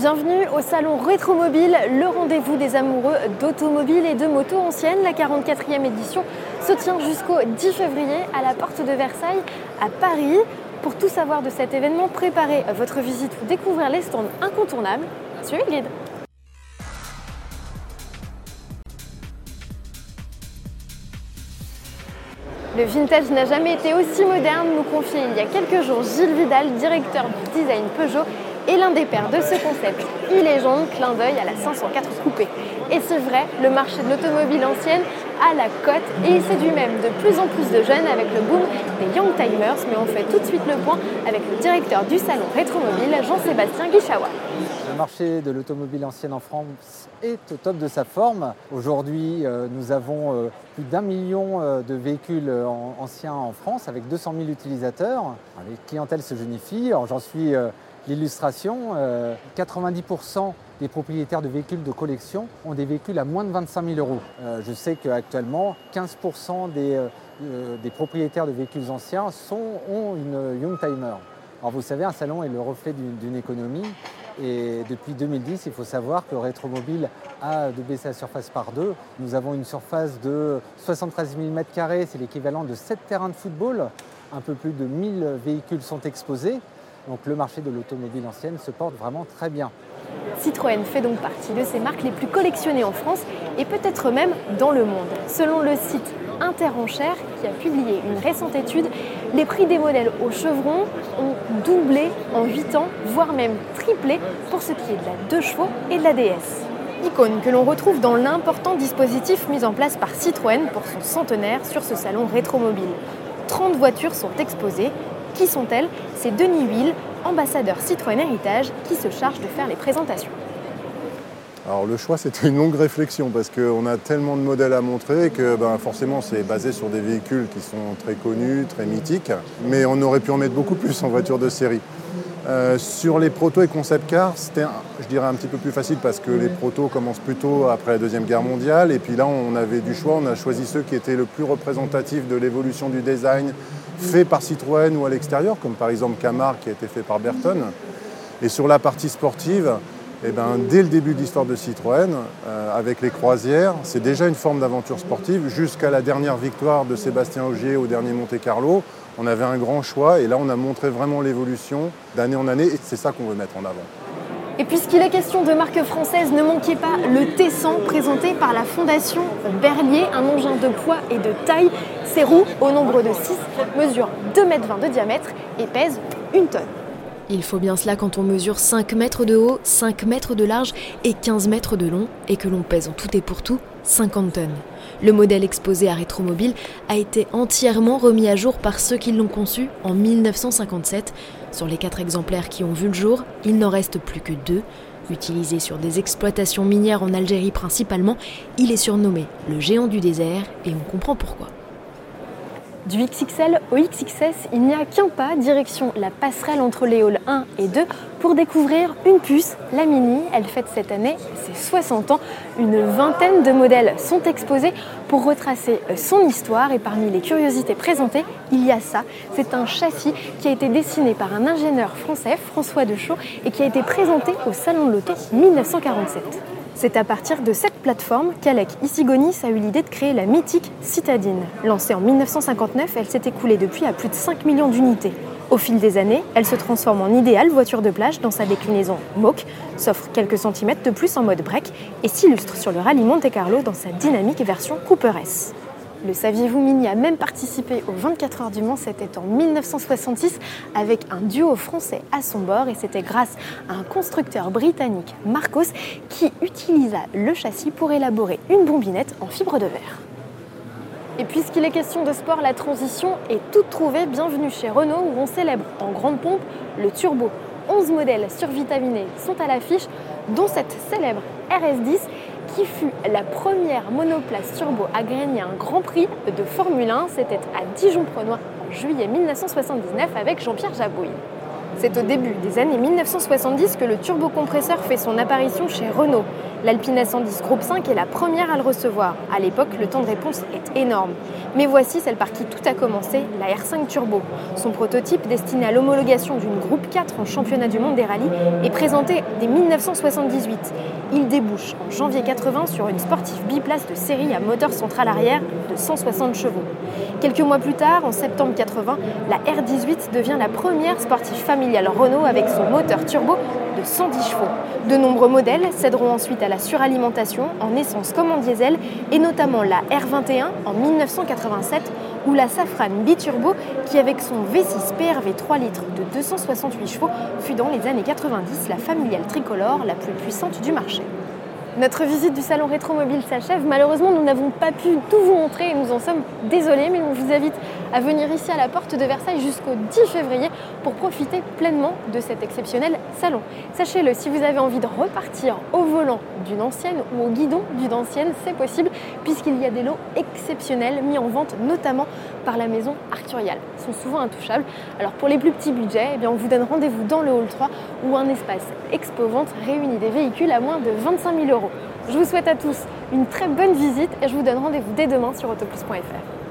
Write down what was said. Bienvenue au salon Rétromobile, le rendez-vous des amoureux d'automobiles et de motos anciennes. La 44e édition se tient jusqu'au 10 février à la porte de Versailles à Paris. Pour tout savoir de cet événement, préparez votre visite ou découvrir les stands incontournables. Suivez le guide. Le vintage n'a jamais été aussi moderne, nous confiait il y a quelques jours Gilles Vidal, directeur du design Peugeot et l'un des pères de ce concept. Il est jaune, clin d'œil à la 504 coupée. Et c'est vrai, le marché de l'automobile ancienne a la cote et il séduit même de plus en plus de jeunes avec le boom des Young Timers. Mais on fait tout de suite le point avec le directeur du salon Rétromobile, Jean-Sébastien Guichawa. Le marché de l'automobile ancienne en France est au top de sa forme. Aujourd'hui, nous avons plus d'1 million de véhicules anciens en France avec 200 000 utilisateurs. Les clientèles se jeunifient, j'en suis l'illustration. 90% des propriétaires de véhicules de collection ont des véhicules à moins de 25 000 euros. Je sais qu'actuellement, 15% des propriétaires de véhicules anciens ont une Youngtimer. Alors vous savez, un salon est le reflet d'une économie. Et depuis 2010, il faut savoir que Rétromobile a doublé sa surface par 2. Nous avons une surface de 73 000 m², c'est l'équivalent de 7 terrains de football. Un peu plus de 1000 véhicules sont exposés. Donc le marché de l'automobile ancienne se porte vraiment très bien. Citroën fait donc partie de ces marques les plus collectionnées en France et peut-être même dans le monde. Selon le site Inter-Enchères, qui a publié une récente étude, les prix des modèles au chevron ont doublé en 8 ans, voire même triplé pour ce qui est de la 2 chevaux et de la DS. Icône que l'on retrouve dans l'important dispositif mis en place par Citroën pour son centenaire sur ce salon Rétromobile. 30 voitures sont exposées. Qui sont-elles? C'est Denis Huile, ambassadeur Citroën Héritage, qui se charge de faire les présentations. Alors le choix, c'était une longue réflexion parce qu'on a tellement de modèles à montrer que forcément c'est basé sur des véhicules qui sont très connus, très mythiques, mais on aurait pu en mettre beaucoup plus en voiture de série. Sur les protos et concept cars, c'était, je dirais, un petit peu plus facile parce que les protos commencent plutôt après la Deuxième Guerre mondiale et puis là on avait du choix, on a choisi ceux qui étaient le plus représentatifs de l'évolution du design fait par Citroën ou à l'extérieur, comme par exemple Camaro qui a été fait par Bertone. Et sur la partie sportive, dès le début de l'histoire de Citroën, avec les croisières, c'est déjà une forme d'aventure sportive. Jusqu'à la dernière victoire de Sébastien Ogier au dernier Monte-Carlo, on avait un grand choix et là on a montré vraiment l'évolution d'année en année et c'est ça qu'on veut mettre en avant. Et puisqu'il est question de marque française, ne manquez pas le T100 présenté par la Fondation Berlier, un engin de poids et de taille. Ses roues, au nombre de 6, mesurent 2,20 m de diamètre et pèsent 1 tonne. Il faut bien cela quand on mesure 5 mètres de haut, 5 mètres de large et 15 mètres de long et que l'on pèse en tout et pour tout 50 tonnes. Le modèle exposé à Rétromobile a été entièrement remis à jour par ceux qui l'ont conçu en 1957. Sur les 4 exemplaires qui ont vu le jour, il n'en reste plus que 2. Utilisé sur des exploitations minières en Algérie principalement, il est surnommé le géant du désert et on comprend pourquoi. Du XXL au XXS, il n'y a qu'un pas, direction la passerelle entre les halls 1 et 2 pour découvrir une puce, la Mini. Elle fête cette année ses 60 ans. Une vingtaine de modèles sont exposés pour retracer son histoire. Et parmi les curiosités présentées, il y a ça. C'est un châssis qui a été dessiné par un ingénieur français, François de Chaux, et qui a été présenté au Salon de l'Auto 1947. C'est à partir de cette plateforme qu'Alec Isigonis a eu l'idée de créer la mythique Citadine. Lancée en 1959, elle s'est écoulée depuis à plus de 5 millions d'unités. Au fil des années, elle se transforme en idéale voiture de plage dans sa déclinaison Moke, s'offre quelques centimètres de plus en mode break et s'illustre sur le rallye Monte-Carlo dans sa dynamique version Cooper S. Le saviez-vous, Mini a même participé aux 24 heures du Mans, c'était en 1966, avec un duo français à son bord. Et c'était grâce à un constructeur britannique, Marcos, qui utilisa le châssis pour élaborer une bombinette en fibre de verre. Et puisqu'il est question de sport, la transition est toute trouvée. Bienvenue chez Renault, où on célèbre en grande pompe le turbo. 11 modèles survitaminés sont à l'affiche, dont cette célèbre RS10, qui fut la première monoplace turbo à gagner un Grand Prix de Formule 1. C'était à Dijon-Prenois en juillet 1979 avec Jean-Pierre Jabouille. C'est au début des années 1970 que le turbocompresseur fait son apparition chez Renault. L'Alpine A110 Groupe 5 est la première à le recevoir. À l'époque, le temps de réponse est énorme. Mais voici celle par qui tout a commencé, la R5 Turbo. Son prototype, destiné à l'homologation d'une Groupe 4 en championnat du monde des rallyes, est présenté dès 1978. Il débouche en janvier 80 sur une sportive biplace de série à moteur central arrière de 160 chevaux. Quelques mois plus tard, en septembre 80, la R18 devient la première sportive familiale Renault avec son moteur turbo de 110 chevaux. De nombreux modèles céderont ensuite à la suralimentation en essence comme en diesel, et notamment la R21 en 1987 ou la Safran Biturbo qui, avec son V6 PRV 3 litres de 268 chevaux, fut dans les années 90 la familiale tricolore la plus puissante du marché. Notre visite du salon Rétromobile s'achève. Malheureusement, nous n'avons pas pu tout vous montrer et nous en sommes désolés, mais on vous invite à venir ici à la Porte de Versailles jusqu'au 10 février pour profiter pleinement de cet exceptionnel salon. Sachez-le, si vous avez envie de repartir au volant d'une ancienne ou au guidon d'une ancienne, c'est possible puisqu'il y a des lots exceptionnels mis en vente notamment par la maison Arcurial. Ils sont souvent intouchables. Alors pour les plus petits budgets, eh bien on vous donne rendez-vous dans le hall 3 où un espace expo-vente réunit des véhicules à moins de 25 000 €. Je vous souhaite à tous une très bonne visite et je vous donne rendez-vous dès demain sur autoplus.fr.